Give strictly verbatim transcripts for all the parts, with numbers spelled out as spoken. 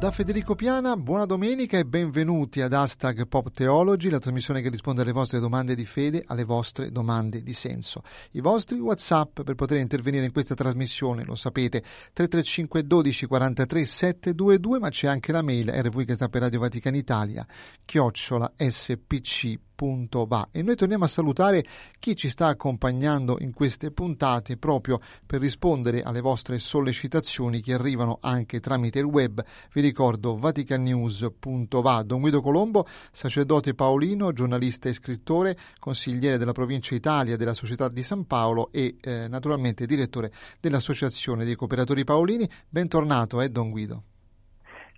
Da Federico Piana, buona domenica e benvenuti ad Hashtag Pop Theology, la trasmissione che risponde alle vostre domande di fede, alle vostre domande di senso. I vostri WhatsApp per poter intervenire in questa trasmissione, lo sapete, tre tre cinque dodici quarantatré settecentodovantadue, ma c'è anche la mail rv che sta per Radio Vatican Italia, chiocciola spc. Va. E noi torniamo a salutare chi ci sta accompagnando in queste puntate proprio per rispondere alle vostre sollecitazioni che arrivano anche tramite il web. Vi ricordo Vaticannews punto va. Don Guido Colombo, sacerdote paolino, giornalista e scrittore, consigliere della provincia Italia della Società di San Paolo e eh, naturalmente direttore dell'Associazione dei Cooperatori Paolini. Bentornato, eh, Don Guido.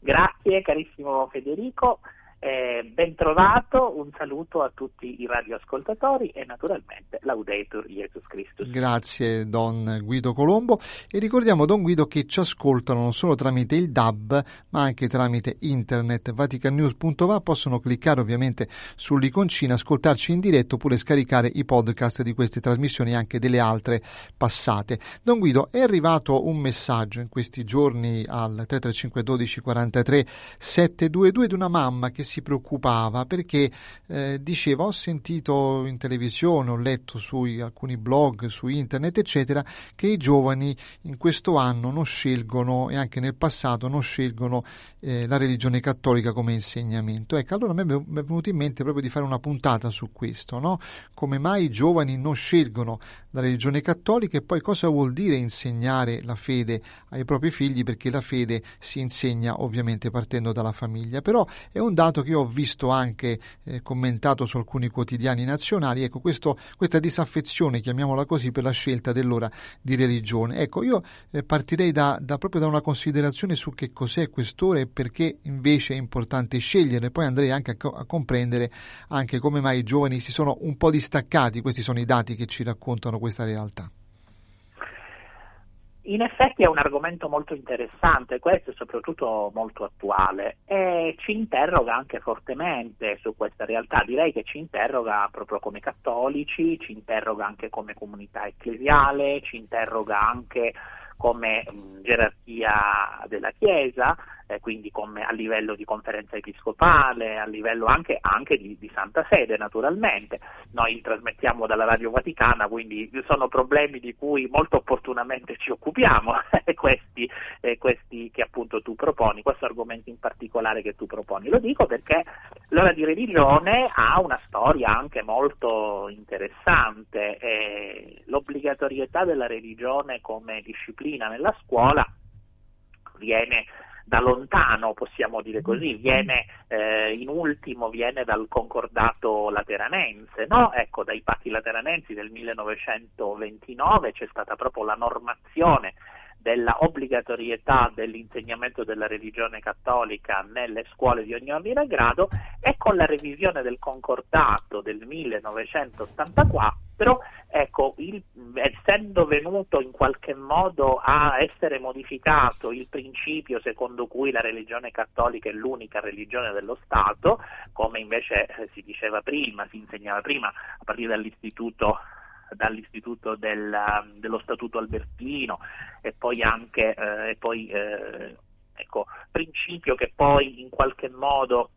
Grazie carissimo Federico. Eh, ben trovato, un saluto a tutti i radioascoltatori e naturalmente Laudetur Jesus Christus. Grazie Don Guido Colombo, e ricordiamo Don Guido che ci ascoltano non solo tramite il D A B ma anche tramite internet. Vaticannews punto va, possono cliccare ovviamente sull'iconcina, ascoltarci in diretto oppure scaricare i podcast di queste trasmissioni e anche delle altre passate. Don Guido, è arrivato un messaggio in questi giorni al tre tre cinque dodici quarantatré settecentodovantadue di una mamma che si si preoccupava perché eh, diceva: ho sentito in televisione, ho letto su alcuni blog, su internet eccetera, che i giovani in questo anno non scelgono, e anche nel passato non scelgono eh, la religione cattolica come insegnamento. Ecco, allora mi è venuto in mente proprio di fare una puntata su questo, no? Come mai i giovani non scelgono la religione cattolica, e poi cosa vuol dire insegnare la fede ai propri figli, perché la fede si insegna ovviamente partendo dalla famiglia. Però è un dato che ho visto anche eh, commentato su alcuni quotidiani nazionali, ecco questo, questa disaffezione, chiamiamola così, per la scelta dell'ora di religione. Ecco, io eh, partirei da, da proprio da una considerazione su che cos'è quest'ora e perché invece è importante scegliere, poi andrei anche a, co- a comprendere anche come mai i giovani si sono un po' distaccati. Questi sono i dati che ci raccontano questa realtà. In effetti è un argomento molto interessante questo, e soprattutto molto attuale, e ci interroga anche fortemente su questa realtà. Direi che ci interroga proprio come cattolici, ci interroga anche come comunità ecclesiale, ci interroga anche come mh, gerarchia della Chiesa, eh, quindi come a livello di conferenza episcopale, a livello anche, anche di, di Santa Sede naturalmente. Noi trasmettiamo dalla Radio Vaticana, quindi sono problemi di cui molto opportunamente ci occupiamo, questi, eh, questi che appunto tu proponi, questo argomento in particolare che tu proponi. Lo dico perché l'ora di religione ha una storia anche molto interessante, eh, l'obbligatorietà della religione come disciplina nella scuola viene da lontano, possiamo dire così, viene eh, in ultimo viene dal Concordato Lateranense, no? Ecco, dai Patti Lateranensi del millenovecentoventinove c'è stata proprio la normazione della obbligatorietà dell'insegnamento della religione cattolica nelle scuole di ogni ordine e grado, e con la revisione del Concordato del millenovecentottantaquattro, ecco, il, essendo venuto in qualche modo a essere modificato il principio secondo cui la religione cattolica è l'unica religione dello Stato, come invece eh, si diceva prima, si insegnava prima a partire dall'istituto dall'istituto del, dello Statuto Albertino, e poi anche eh, e poi, eh, ecco, principio che poi in qualche modo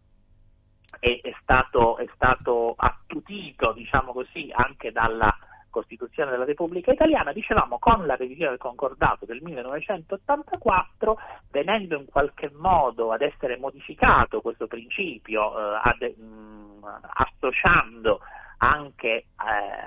è, è stato è stato attutito, diciamo così, anche dalla Costituzione della Repubblica Italiana. Dicevamo, con la revisione del Concordato del millenovecentottantaquattro, venendo in qualche modo ad essere modificato questo principio, eh, ad, mh, associando anche eh,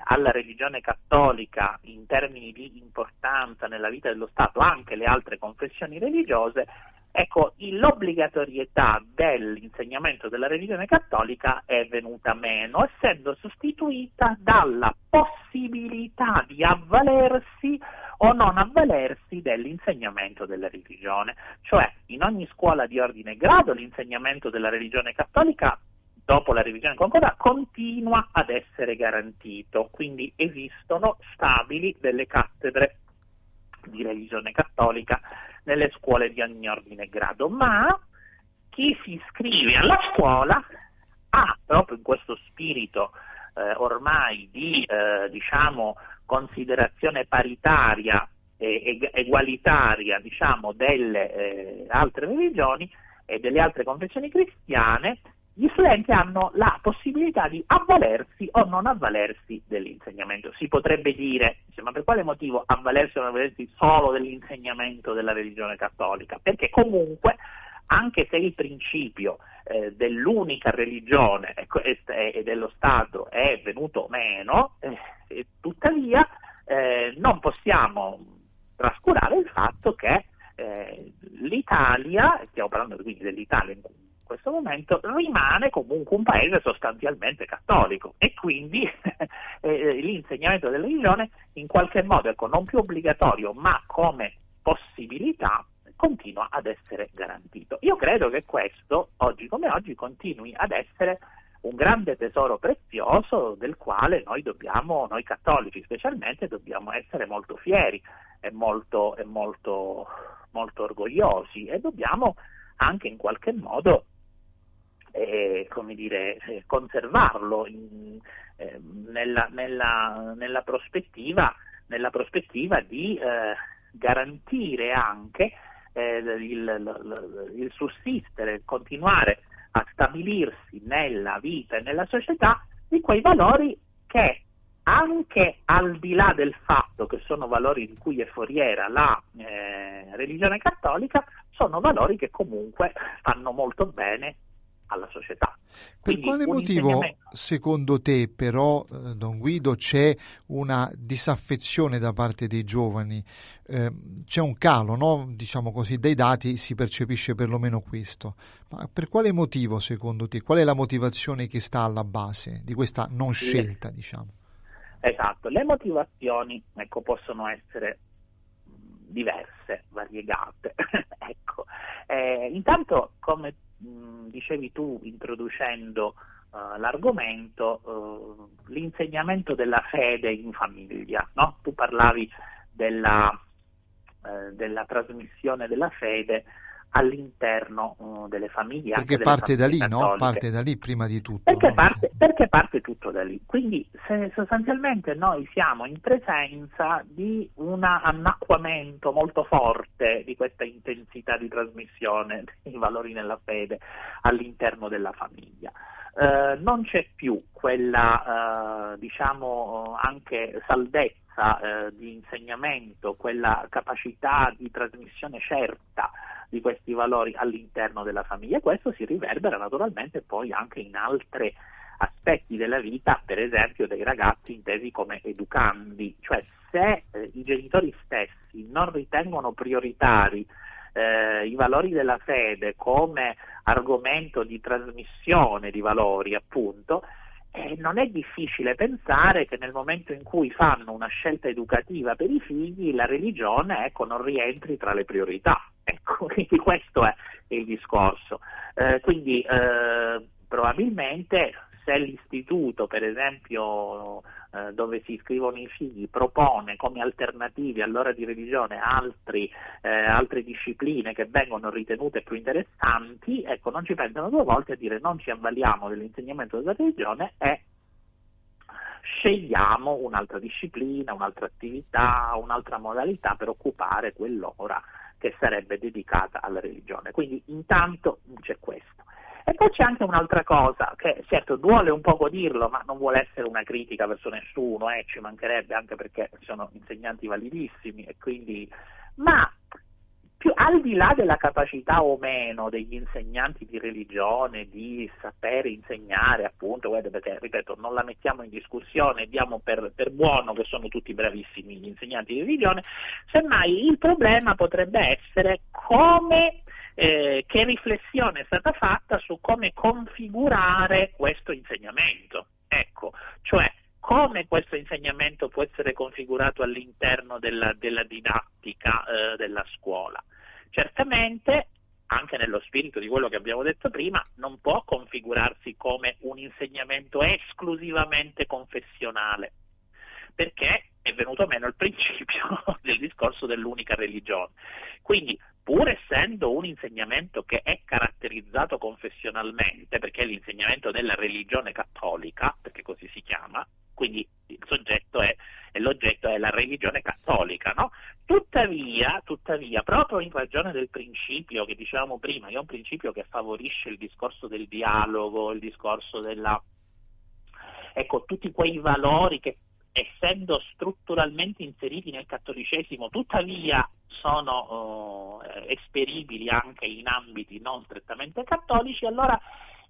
alla religione cattolica in termini di importanza nella vita dello Stato anche le altre confessioni religiose, ecco, l'obbligatorietà dell'insegnamento della religione cattolica è venuta meno, essendo sostituita dalla possibilità di avvalersi o non avvalersi dell'insegnamento della religione. Cioè, in ogni scuola di ordine e grado l'insegnamento della religione cattolica dopo la revisione concordata, continua ad essere garantito. Quindi esistono stabili delle cattedre di religione cattolica nelle scuole di ogni ordine e grado, ma chi si iscrive alla scuola ha proprio in questo spirito eh, ormai di eh, diciamo considerazione paritaria e egualitaria diciamo delle eh, altre religioni e delle altre confessioni cristiane, gli studenti hanno la possibilità di avvalersi o non avvalersi dell'insegnamento. Si potrebbe dire, cioè, ma per quale motivo avvalersi o non avvalersi solo dell'insegnamento della religione cattolica? Perché comunque, anche se il principio eh, dell'unica religione e dello Stato è venuto meno, eh, tuttavia eh, non possiamo trascurare il fatto che eh, l'Italia, stiamo parlando quindi dell'Italia in cui questo momento, rimane comunque un paese sostanzialmente cattolico e quindi eh, l'insegnamento della religione in qualche modo, ecco, non più obbligatorio ma come possibilità, continua ad essere garantito. Io credo che questo, oggi come oggi, continui ad essere un grande tesoro prezioso del quale noi dobbiamo, noi cattolici specialmente, dobbiamo essere molto fieri e molto, e molto, molto orgogliosi, e dobbiamo anche in qualche modo Eh, come dire, eh, conservarlo in, eh, nella, nella, nella prospettiva, nella prospettiva di eh, garantire anche eh, il, il sussistere, il continuare a stabilirsi nella vita e nella società di quei valori che, anche al di là del fatto che sono valori di cui è foriera la eh, religione cattolica, sono valori che comunque fanno molto bene alla società. Quindi, per quale motivo, secondo te, però, eh, Don Guido, c'è una disaffezione da parte dei giovani? Eh, c'è un calo, no? Diciamo così, dai dati si percepisce perlomeno questo. Ma per quale motivo, secondo te? Qual è la motivazione che sta alla base di questa non scelta, diciamo? Esatto, le motivazioni, ecco, possono essere diverse, variegate. Ecco, eh, intanto, come dicevi tu introducendo uh, l'argomento, uh, l'insegnamento della fede in famiglia, no? Tu parlavi della, uh, della trasmissione della fede all'interno uh, delle famiglie, perché anche parte da lì, no? Parte da lì prima di tutto, perché, no? parte, perché parte tutto da lì. Quindi se sostanzialmente noi siamo in presenza di un annacquamento molto forte di questa intensità di trasmissione dei valori nella fede all'interno della famiglia, eh, non c'è più quella eh, diciamo anche saldezza eh, di insegnamento, quella capacità di trasmissione certa di questi valori all'interno della famiglia. Questo si riverbera naturalmente poi anche in altri aspetti della vita, per esempio dei ragazzi intesi come educandi, cioè se eh, i genitori stessi non ritengono prioritari eh, i valori della fede come argomento di trasmissione di valori, appunto, eh, non è difficile pensare che nel momento in cui fanno una scelta educativa per i figli, la religione, ecco, non rientri tra le priorità. Ecco, quindi questo è il discorso. Eh, quindi eh, probabilmente se l'istituto, per esempio, eh, dove si iscrivono i figli, propone come alternative all'ora di religione altri, eh, altre discipline che vengono ritenute più interessanti, ecco, non ci pensano due volte a dire non ci avvaliamo dell'insegnamento della religione e scegliamo un'altra disciplina, un'altra attività, un'altra modalità per occupare quell'ora che sarebbe dedicata alla religione. Quindi intanto c'è questo. E poi c'è anche un'altra cosa che, certo, duole un poco dirlo, ma non vuole essere una critica verso nessuno, eh, ci mancherebbe, anche perché sono insegnanti validissimi, e quindi, ma più al di là della capacità o meno degli insegnanti di religione di sapere insegnare, appunto, perché, ripeto, non la mettiamo in discussione, diamo per, per buono che sono tutti bravissimi gli insegnanti di religione, semmai il problema potrebbe essere come, eh, che riflessione è stata fatta su come configurare questo insegnamento, ecco, cioè come questo insegnamento può essere configurato all'interno della, della didattica eh, della scuola. Certamente anche nello spirito di quello che abbiamo detto prima, non può configurarsi come un insegnamento esclusivamente confessionale, perché è venuto meno il principio del discorso dell'unica religione. Quindi, pur essendo un insegnamento che è caratterizzato confessionalmente, perché è l'insegnamento della religione cattolica, perché così si chiama, quindi il soggetto è, e l'oggetto è la religione cattolica, no? Tuttavia, tuttavia, proprio in ragione del principio che dicevamo prima, che è un principio che favorisce il discorso del dialogo, il discorso della, ecco, tutti quei valori che, essendo strutturalmente inseriti nel cattolicesimo, tuttavia sono eh, esperibili anche in ambiti non strettamente cattolici, allora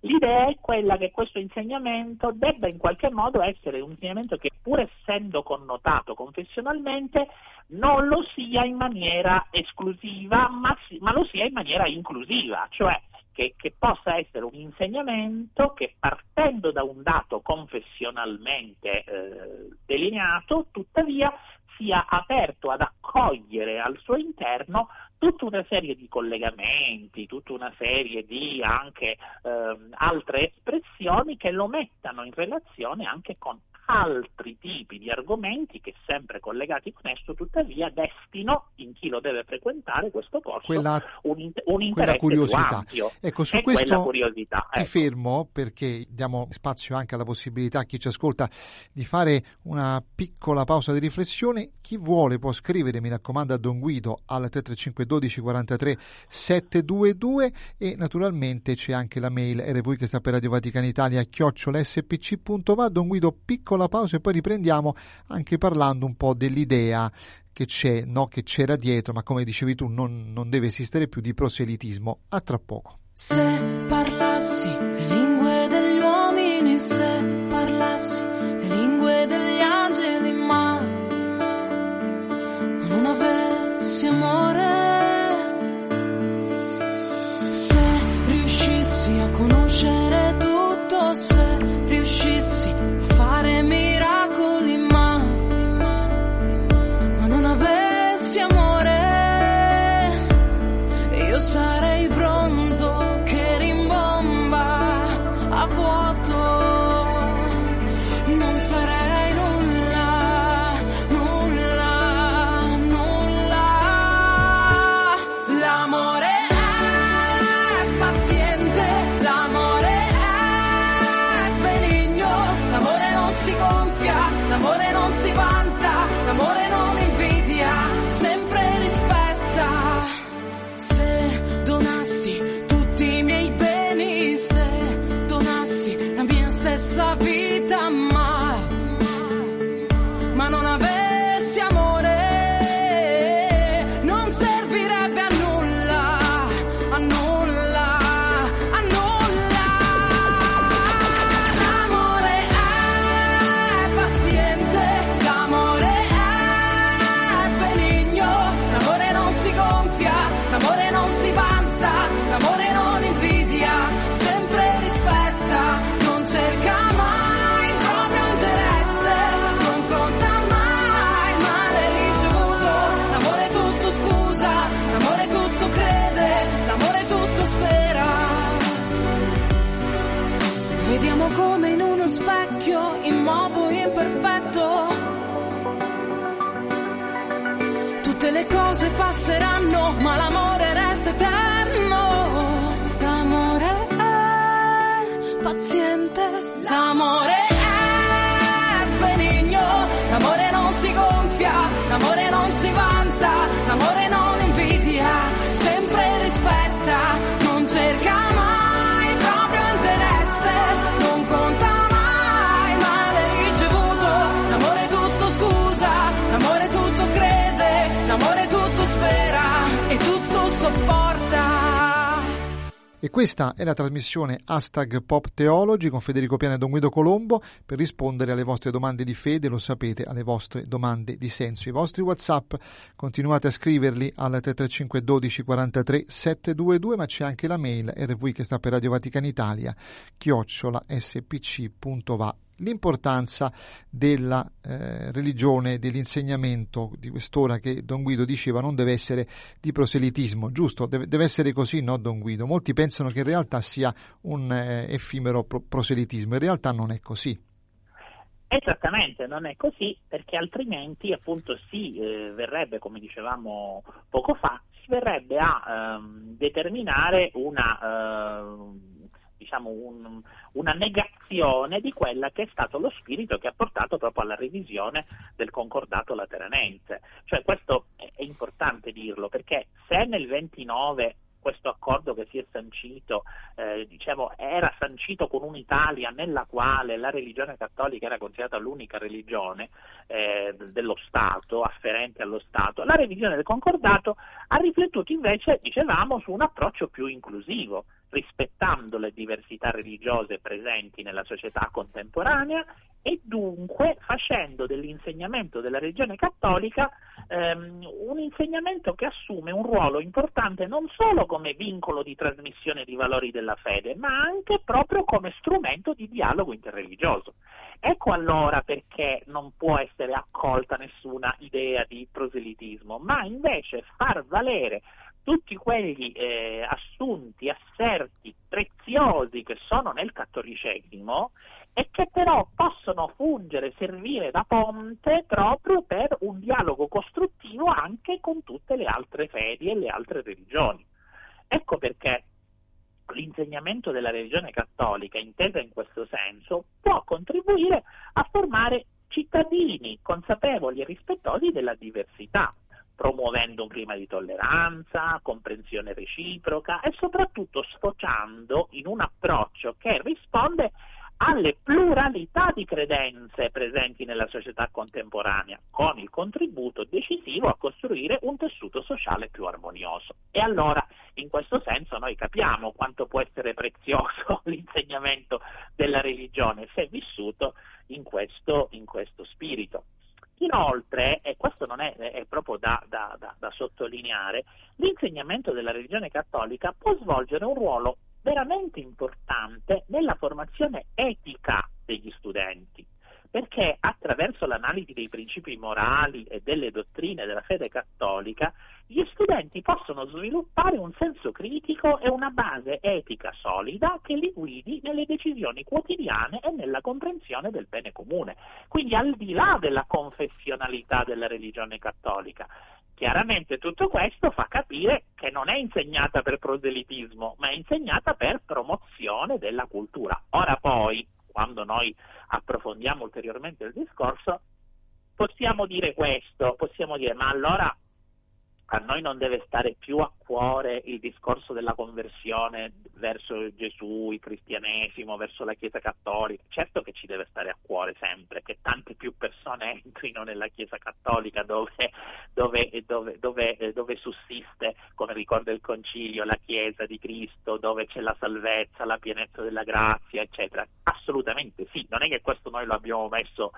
l'idea è quella che questo insegnamento debba in qualche modo essere un insegnamento che, pur essendo connotato confessionalmente, non lo sia in maniera esclusiva, ma, si, ma lo sia in maniera inclusiva, cioè che, che possa essere un insegnamento che, partendo da un dato confessionalmente eh, delineato, tuttavia sia aperto ad accogliere al suo interno tutta una serie di collegamenti, tutta una serie di anche eh, altre espressioni che lo mettano in relazione anche con altri tipi di argomenti che, sempre collegati con esso, tuttavia destino in chi lo deve frequentare questo corso quella, un, in, un interesse curiosità. Più ampio. Ecco, su questo curiosità, ecco. Ti fermo, perché diamo spazio anche alla possibilità a chi ci ascolta di fare una piccola pausa di riflessione. Chi vuole può scrivere, mi raccomando, a Don Guido al tre tre cinque uno due quattro tre sette due due e naturalmente c'è anche la mail rv che sta per Radio Vatican Italia chiocciola esse pi ci punto va. Don Guido, piccola la pausa e poi riprendiamo anche parlando un po' dell'idea che c'è, no, che c'era dietro, ma come dicevi tu non, non deve esistere più, di proselitismo. A tra poco. Se parlassi le lingue degli uomini, se parlassi le lingue degli angeli, ma non avessi amore, se riuscissi a conoscere tutto, se riuscissi a fare miracoli, ma, ma non avessi amore, io sarei bronzo che rimbomba a vuoto, non sarei nulla, nulla, nulla. L'amore è paziente, l'amore è benigno, l'amore si gonfia, l'amore non si vanta, l'amore non invidia, sempre rispetta. Se donassi tutti i miei beni, se donassi la mia stessa vita, ma, ma non avessi amore, non servirebbe a nulla, a nulla, a nulla. L'amore paziente, l'amore è benigno, l'amore non si gonfia, l'amore non si vanta, l'amore non invidia, sempre rispetta, non cerca mai il proprio interesse, non conta mai il male ricevuto, l'amore tutto scusa, l'amore tutto crede, l'amore tutto spera. Vediamo come in uno specchio, in modo imperfetto, tutte le cose passeranno, ma l'amore resta eterno. L'amore è paziente, l'amore è benigno, l'amore non si gonfia, l'amore non si vanta, l'amore non invidia, sempre rispetta, non cerca mai il proprio interesse, non conta sopporta. E questa è la trasmissione Hashtag Pop Theology con Federico Piana e Don Guido Colombo, per rispondere alle vostre domande di fede, lo sapete, alle vostre domande di senso. I vostri WhatsApp continuate a scriverli al tre tre cinque uno due quattro tre sette due due, ma c'è anche la mail rv che sta per Radio Vatican Italia chiocciola esse pi ci punto va. l'importanza della eh, religione, dell'insegnamento di quest'ora che Don Guido diceva non deve essere di proselitismo, giusto? Deve, deve essere così, no, Don Guido? Molti pensano che in realtà sia un eh, effimero pro- proselitismo, in realtà non è così. Esattamente, non è così, perché altrimenti appunto si eh, verrebbe, come dicevamo poco fa, si verrebbe a ehm, determinare una ehm, diciamo un, una negazione di quella che è stato lo spirito che ha portato proprio alla revisione del Concordato Lateranense. Cioè questo è, è importante dirlo, perché se nel ventinove questo accordo che si è sancito, eh, diciamo, era sancito con un'Italia nella quale la religione cattolica era considerata l'unica religione eh, dello Stato, afferente allo Stato, la revisione del Concordato ha riflettuto invece, dicevamo, su un approccio più inclusivo, rispettando le diversità religiose presenti nella società contemporanea e dunque facendo dell'insegnamento della religione cattolica ehm, un insegnamento che assume un ruolo importante non solo come vincolo di trasmissione di valori della fede, ma anche proprio come strumento di dialogo interreligioso. Ecco allora perché non può essere accolta nessuna idea di proselitismo, ma invece far valere tutti quegli eh, assunti, asserti, preziosi che sono nel cattolicesimo e che però possono fungere, servire da ponte proprio per un dialogo costruttivo anche con tutte le altre fedi e le altre religioni. Ecco perché l'insegnamento della religione cattolica, intesa in questo senso, può contribuire a formare cittadini consapevoli e rispettosi della diversità, promuovendo un clima di tolleranza, comprensione reciproca e soprattutto sfociando in un approccio che risponde alle pluralità di credenze presenti nella società contemporanea, con il contributo decisivo a costruire un tessuto sociale più armonioso. E allora, in questo senso, noi capiamo quanto può essere prezioso l'insegnamento della religione se vissuto in questo, in questo spirito. Inoltre, e questo non è, è proprio da, da, da, da sottolineare, l'insegnamento della religione cattolica può svolgere un ruolo veramente importante nella formazione etica degli studenti, perché attraverso l'analisi dei principi morali e delle dottrine della fede cattolica gli studenti possono sviluppare un senso critico e una base etica solida che li guidi nelle decisioni quotidiane e nella comprensione del bene comune. Quindi al di là della confessionalità della religione cattolica, chiaramente tutto questo fa capire che non è insegnata per proselitismo, ma è insegnata per promozione della cultura. Ora poi, quando noi approfondiamo ulteriormente il discorso, possiamo dire questo, possiamo dire, ma allora a noi non deve stare più a cuore il discorso della conversione verso Gesù, il cristianesimo, verso la Chiesa cattolica? Certo che ci deve stare a cuore sempre, che tante più persone entrino nella Chiesa cattolica dove, dove, dove, dove, dove sussiste, come ricorda il Concilio, la Chiesa di Cristo, dove c'è la salvezza, la pienezza della grazia, eccetera. Assolutamente sì, non è che questo noi lo abbiamo messo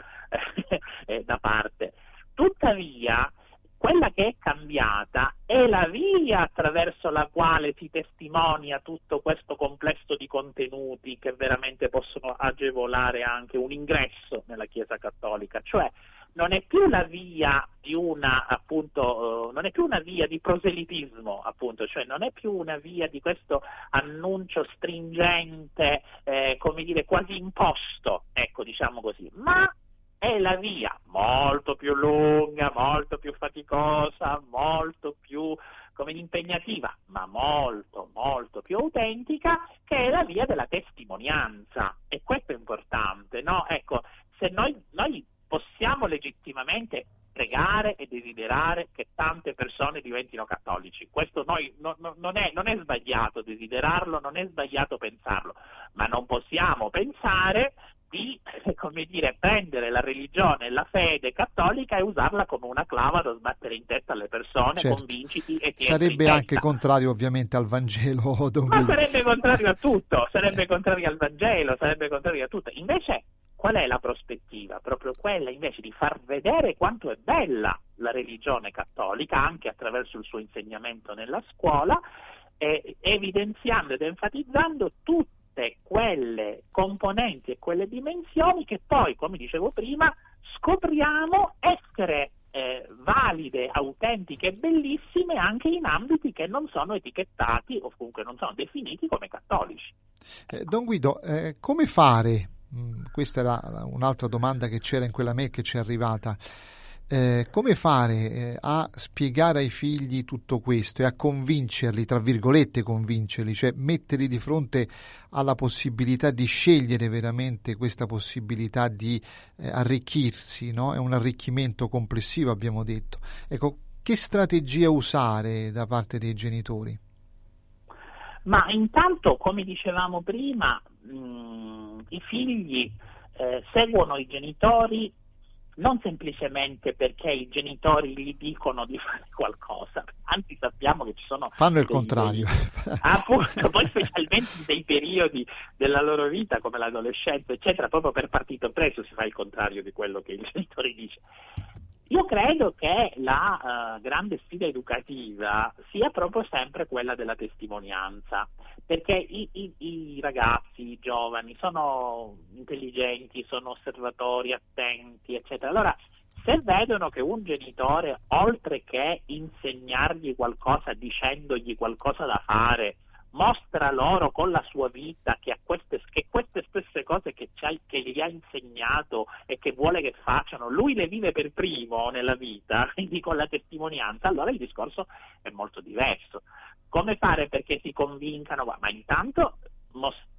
eh, da parte. Tuttavia, quella che è cambiata è la via attraverso la quale si testimonia tutto questo complesso di contenuti che veramente possono agevolare anche un ingresso nella Chiesa cattolica, cioè non è più la via di una appunto, non è più una via di proselitismo, appunto, cioè non è più una via di questo annuncio stringente, eh, come dire, quasi imposto, ecco, diciamo così, ma è la via molto più lunga, molto più faticosa, molto più come impegnativa, ma molto, molto più autentica, che è la via della testimonianza. E questo è importante, no? Ecco, se noi, noi possiamo legittimamente pregare e desiderare che tante persone diventino cattolici, questo noi no, no, non, è, non è sbagliato desiderarlo, non è sbagliato pensarlo, ma non possiamo pensare di, come dire, prendere la religione e la fede cattolica e usarla come una clava da sbattere in testa alle persone, certo. Convinciti e ti sarebbe anche contrario ovviamente al Vangelo, Don Guido. Ma sarebbe contrario a tutto, sarebbe eh. contrario al Vangelo, sarebbe contrario a tutto. Invece qual è la prospettiva? Proprio quella invece di far vedere quanto è bella la religione cattolica anche attraverso il suo insegnamento nella scuola, eh, evidenziando ed enfatizzando tutti tutte quelle componenti e quelle dimensioni che poi, come dicevo prima, scopriamo essere eh, valide, autentiche e bellissime anche in ambiti che non sono etichettati o comunque non sono definiti come cattolici. Eh, Don Guido, eh, come fare? Questa era un'altra domanda che c'era in quella mail che ci è arrivata. Eh, come fare eh, a spiegare ai figli tutto questo e a convincerli, tra virgolette convincerli, cioè metterli di fronte alla possibilità di scegliere veramente questa possibilità di eh, arricchirsi, no? È un arricchimento complessivo, abbiamo detto. Ecco, che strategia usare da parte dei genitori? Ma intanto, come dicevamo prima, mh, i figli eh, seguono i genitori non semplicemente perché i genitori gli dicono di fare qualcosa, anzi sappiamo che ci sono... Fanno il dei, contrario. Dei, appunto, poi specialmente dei periodi della loro vita, come l'adolescenza, eccetera, proprio per partito preso si fa il contrario di quello che il genitore dice. Io credo che la uh, grande sfida educativa sia proprio sempre quella della testimonianza, perché i, i, i ragazzi, i giovani, sono intelligenti, sono osservatori, attenti, eccetera. Allora, se vedono che un genitore, oltre che insegnargli qualcosa, dicendogli qualcosa da fare, mostra loro con la sua vita che, a queste, che queste stesse cose che, che gli ha insegnato e che vuole che facciano, lui le vive per primo nella vita, quindi con la testimonianza, allora il discorso è molto diverso. Come fare perché si convincano? Ma intanto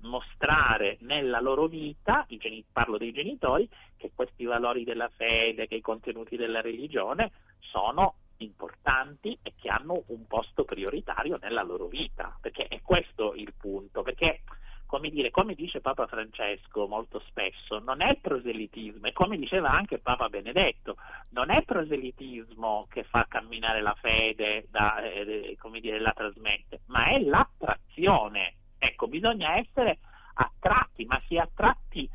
mostrare nella loro vita, parlo dei genitori, che questi valori della fede, che i contenuti della religione sono importanti e che hanno un posto prioritario nella loro vita, perché è questo il punto, perché come dire, come dice Papa Francesco molto spesso, non è proselitismo, e come diceva anche Papa Benedetto, non è proselitismo che fa camminare la fede, da, eh, come dire, la trasmette, ma è l'attrazione. Ecco, bisogna essere attratti, ma si è attratti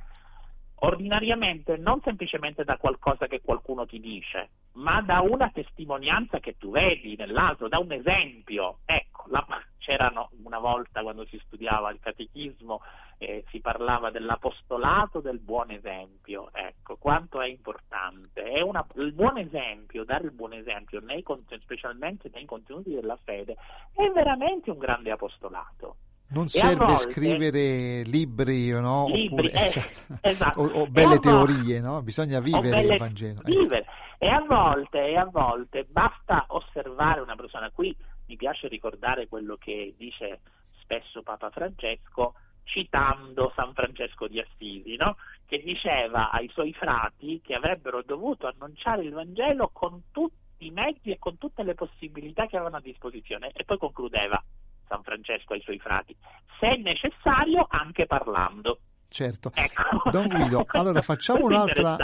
ordinariamente non semplicemente da qualcosa che qualcuno ti dice, ma da una testimonianza che tu vedi nell'altro, da un esempio. Ecco, la, c'erano una volta, quando si studiava il catechismo, eh, si parlava dell'apostolato del buon esempio. Ecco, quanto è importante. È una, il buon esempio, dare il buon esempio, nei, specialmente nei contenuti della fede, è veramente un grande apostolato. Non serve volte, scrivere libri, no? libri Oppure, eh, esatto. Esatto. o, o belle teorie, no? Bisogna vivere il Vangelo. Vivere. Eh. E a volte, e a volte basta osservare una persona. Qui mi piace ricordare quello che dice spesso Papa Francesco, citando San Francesco di Assisi, no? Che diceva ai suoi frati che avrebbero dovuto annunciare il Vangelo con tutti i mezzi e con tutte le possibilità che avevano a disposizione, e poi concludeva San Francesco ai suoi frati: se necessario, anche parlando. Certo. Ecco. Don Guido, allora facciamo un'altra...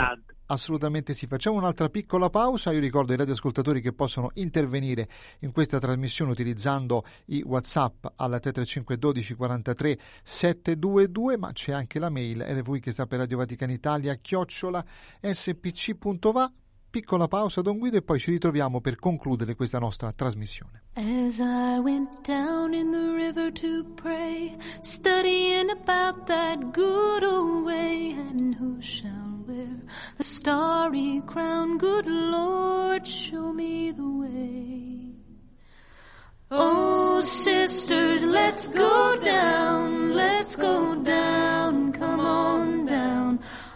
Assolutamente sì, facciamo un'altra piccola pausa. Io ricordo ai radioascoltatori che possono intervenire in questa trasmissione utilizzando i WhatsApp alla tre tre cinque uno due quattro tre sette due due, ma c'è anche la mail rv che sta per Radio Vatican Italia, chiocciola spc.va. Piccola pausa, Don Guido, e poi ci ritroviamo per concludere questa nostra trasmissione. As I went down in the river to pray, studying about that good old way, and who shall wear the starry crown, good Lord, show me the way. Oh, sisters, let's go down, let's go down, come on down.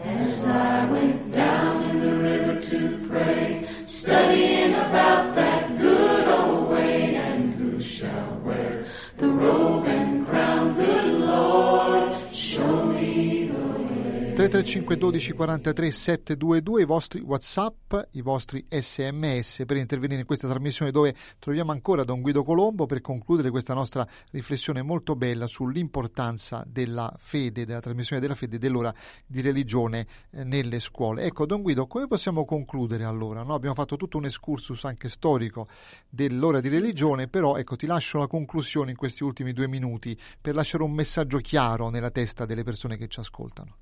As I went down in the river to pray, studying about that good old way, and who shall wear the robe and crown, good Lord, show me the way. tre tre cinque uno due quattro tre sette due due, i vostri WhatsApp, i vostri S M S per intervenire in questa trasmissione, dove troviamo ancora Don Guido Colombo per concludere questa nostra riflessione molto bella sull'importanza della fede, della trasmissione della fede, dell'ora di religione nelle scuole. Ecco, Don Guido, come possiamo concludere allora? No? Abbiamo fatto tutto un excursus anche storico dell'ora di religione, però ecco, ti lascio la conclusione in questi ultimi due minuti per lasciare un messaggio chiaro nella testa delle persone che ci ascoltano.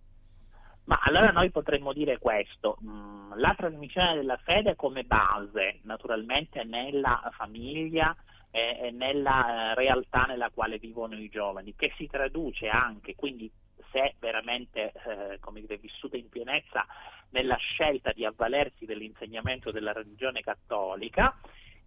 Ma allora noi potremmo dire questo: la trasmissione della fede come base, naturalmente nella famiglia e nella realtà nella quale vivono i giovani, che si traduce anche, quindi se veramente eh, come dire, vissuta in pienezza, nella scelta di avvalersi dell'insegnamento della religione cattolica,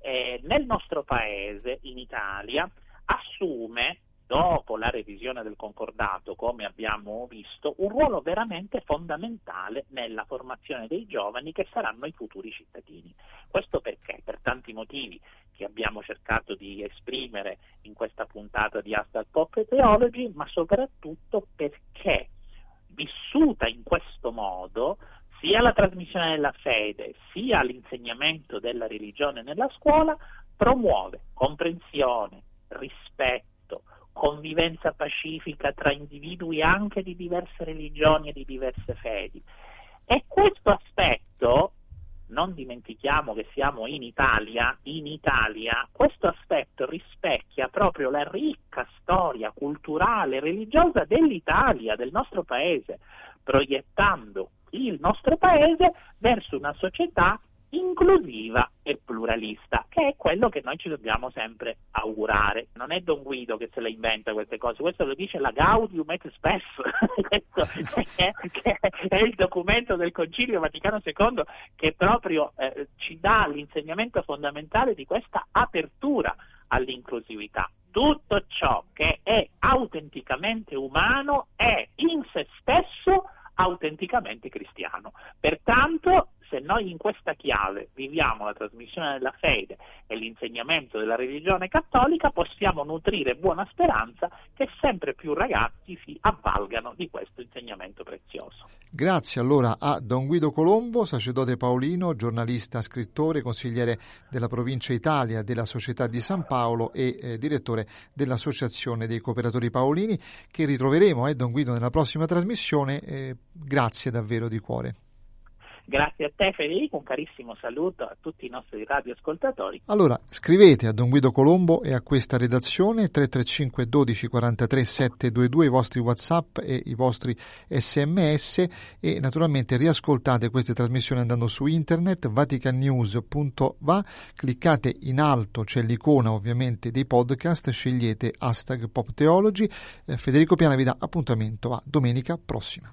eh, nel nostro paese, in Italia, assume, dopo la revisione del concordato, come abbiamo visto, un ruolo veramente fondamentale nella formazione dei giovani che saranno i futuri cittadini. Questo perché, per tanti motivi che abbiamo cercato di esprimere in questa puntata di Hashtag Pop Theology, ma soprattutto perché, vissuta in questo modo, sia la trasmissione della fede, sia l'insegnamento della religione nella scuola, promuove comprensione, rispetto, convivenza pacifica tra individui anche di diverse religioni e di diverse fedi. E questo aspetto, non dimentichiamo che siamo in Italia, in Italia, questo aspetto rispecchia proprio la ricca storia culturale e religiosa dell'Italia, del nostro paese, proiettando il nostro paese verso una società inclusiva e pluralista, che è quello che noi ci dobbiamo sempre augurare. Non è Don Guido che se le inventa queste cose, questo lo dice la Gaudium et Spes, questo è, che è il documento del Concilio Vaticano secondo che proprio eh, ci dà l'insegnamento fondamentale di questa apertura all'inclusività. Tutto ciò che è autenticamente umano è in se stesso autenticamente cristiano. Pertanto, se noi in questa chiave viviamo la trasmissione della fede e l'insegnamento della religione cattolica, possiamo nutrire buona speranza che sempre più ragazzi si avvalgano di questo insegnamento prezioso. Grazie allora a Don Guido Colombo, sacerdote paolino, giornalista, scrittore, consigliere della provincia Italia della Società di San Paolo e eh, direttore dell'Associazione dei Cooperatori Paolini, che ritroveremo, eh, Don Guido, nella prossima trasmissione. Eh, grazie davvero di cuore. Grazie a te Federico, un carissimo saluto a tutti i nostri radioascoltatori. Allora, scrivete a Don Guido Colombo e a questa redazione, tre tre cinque uno due quattro tre sette due due, i vostri WhatsApp e i vostri S M S, e naturalmente riascoltate queste trasmissioni andando su internet, Vatican News punto va, cliccate in alto, c'è l'icona ovviamente dei podcast, scegliete Hashtag Pop Theology. eh, Federico Piana vi dà appuntamento a domenica prossima.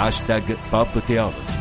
Hashtag Pop Theology.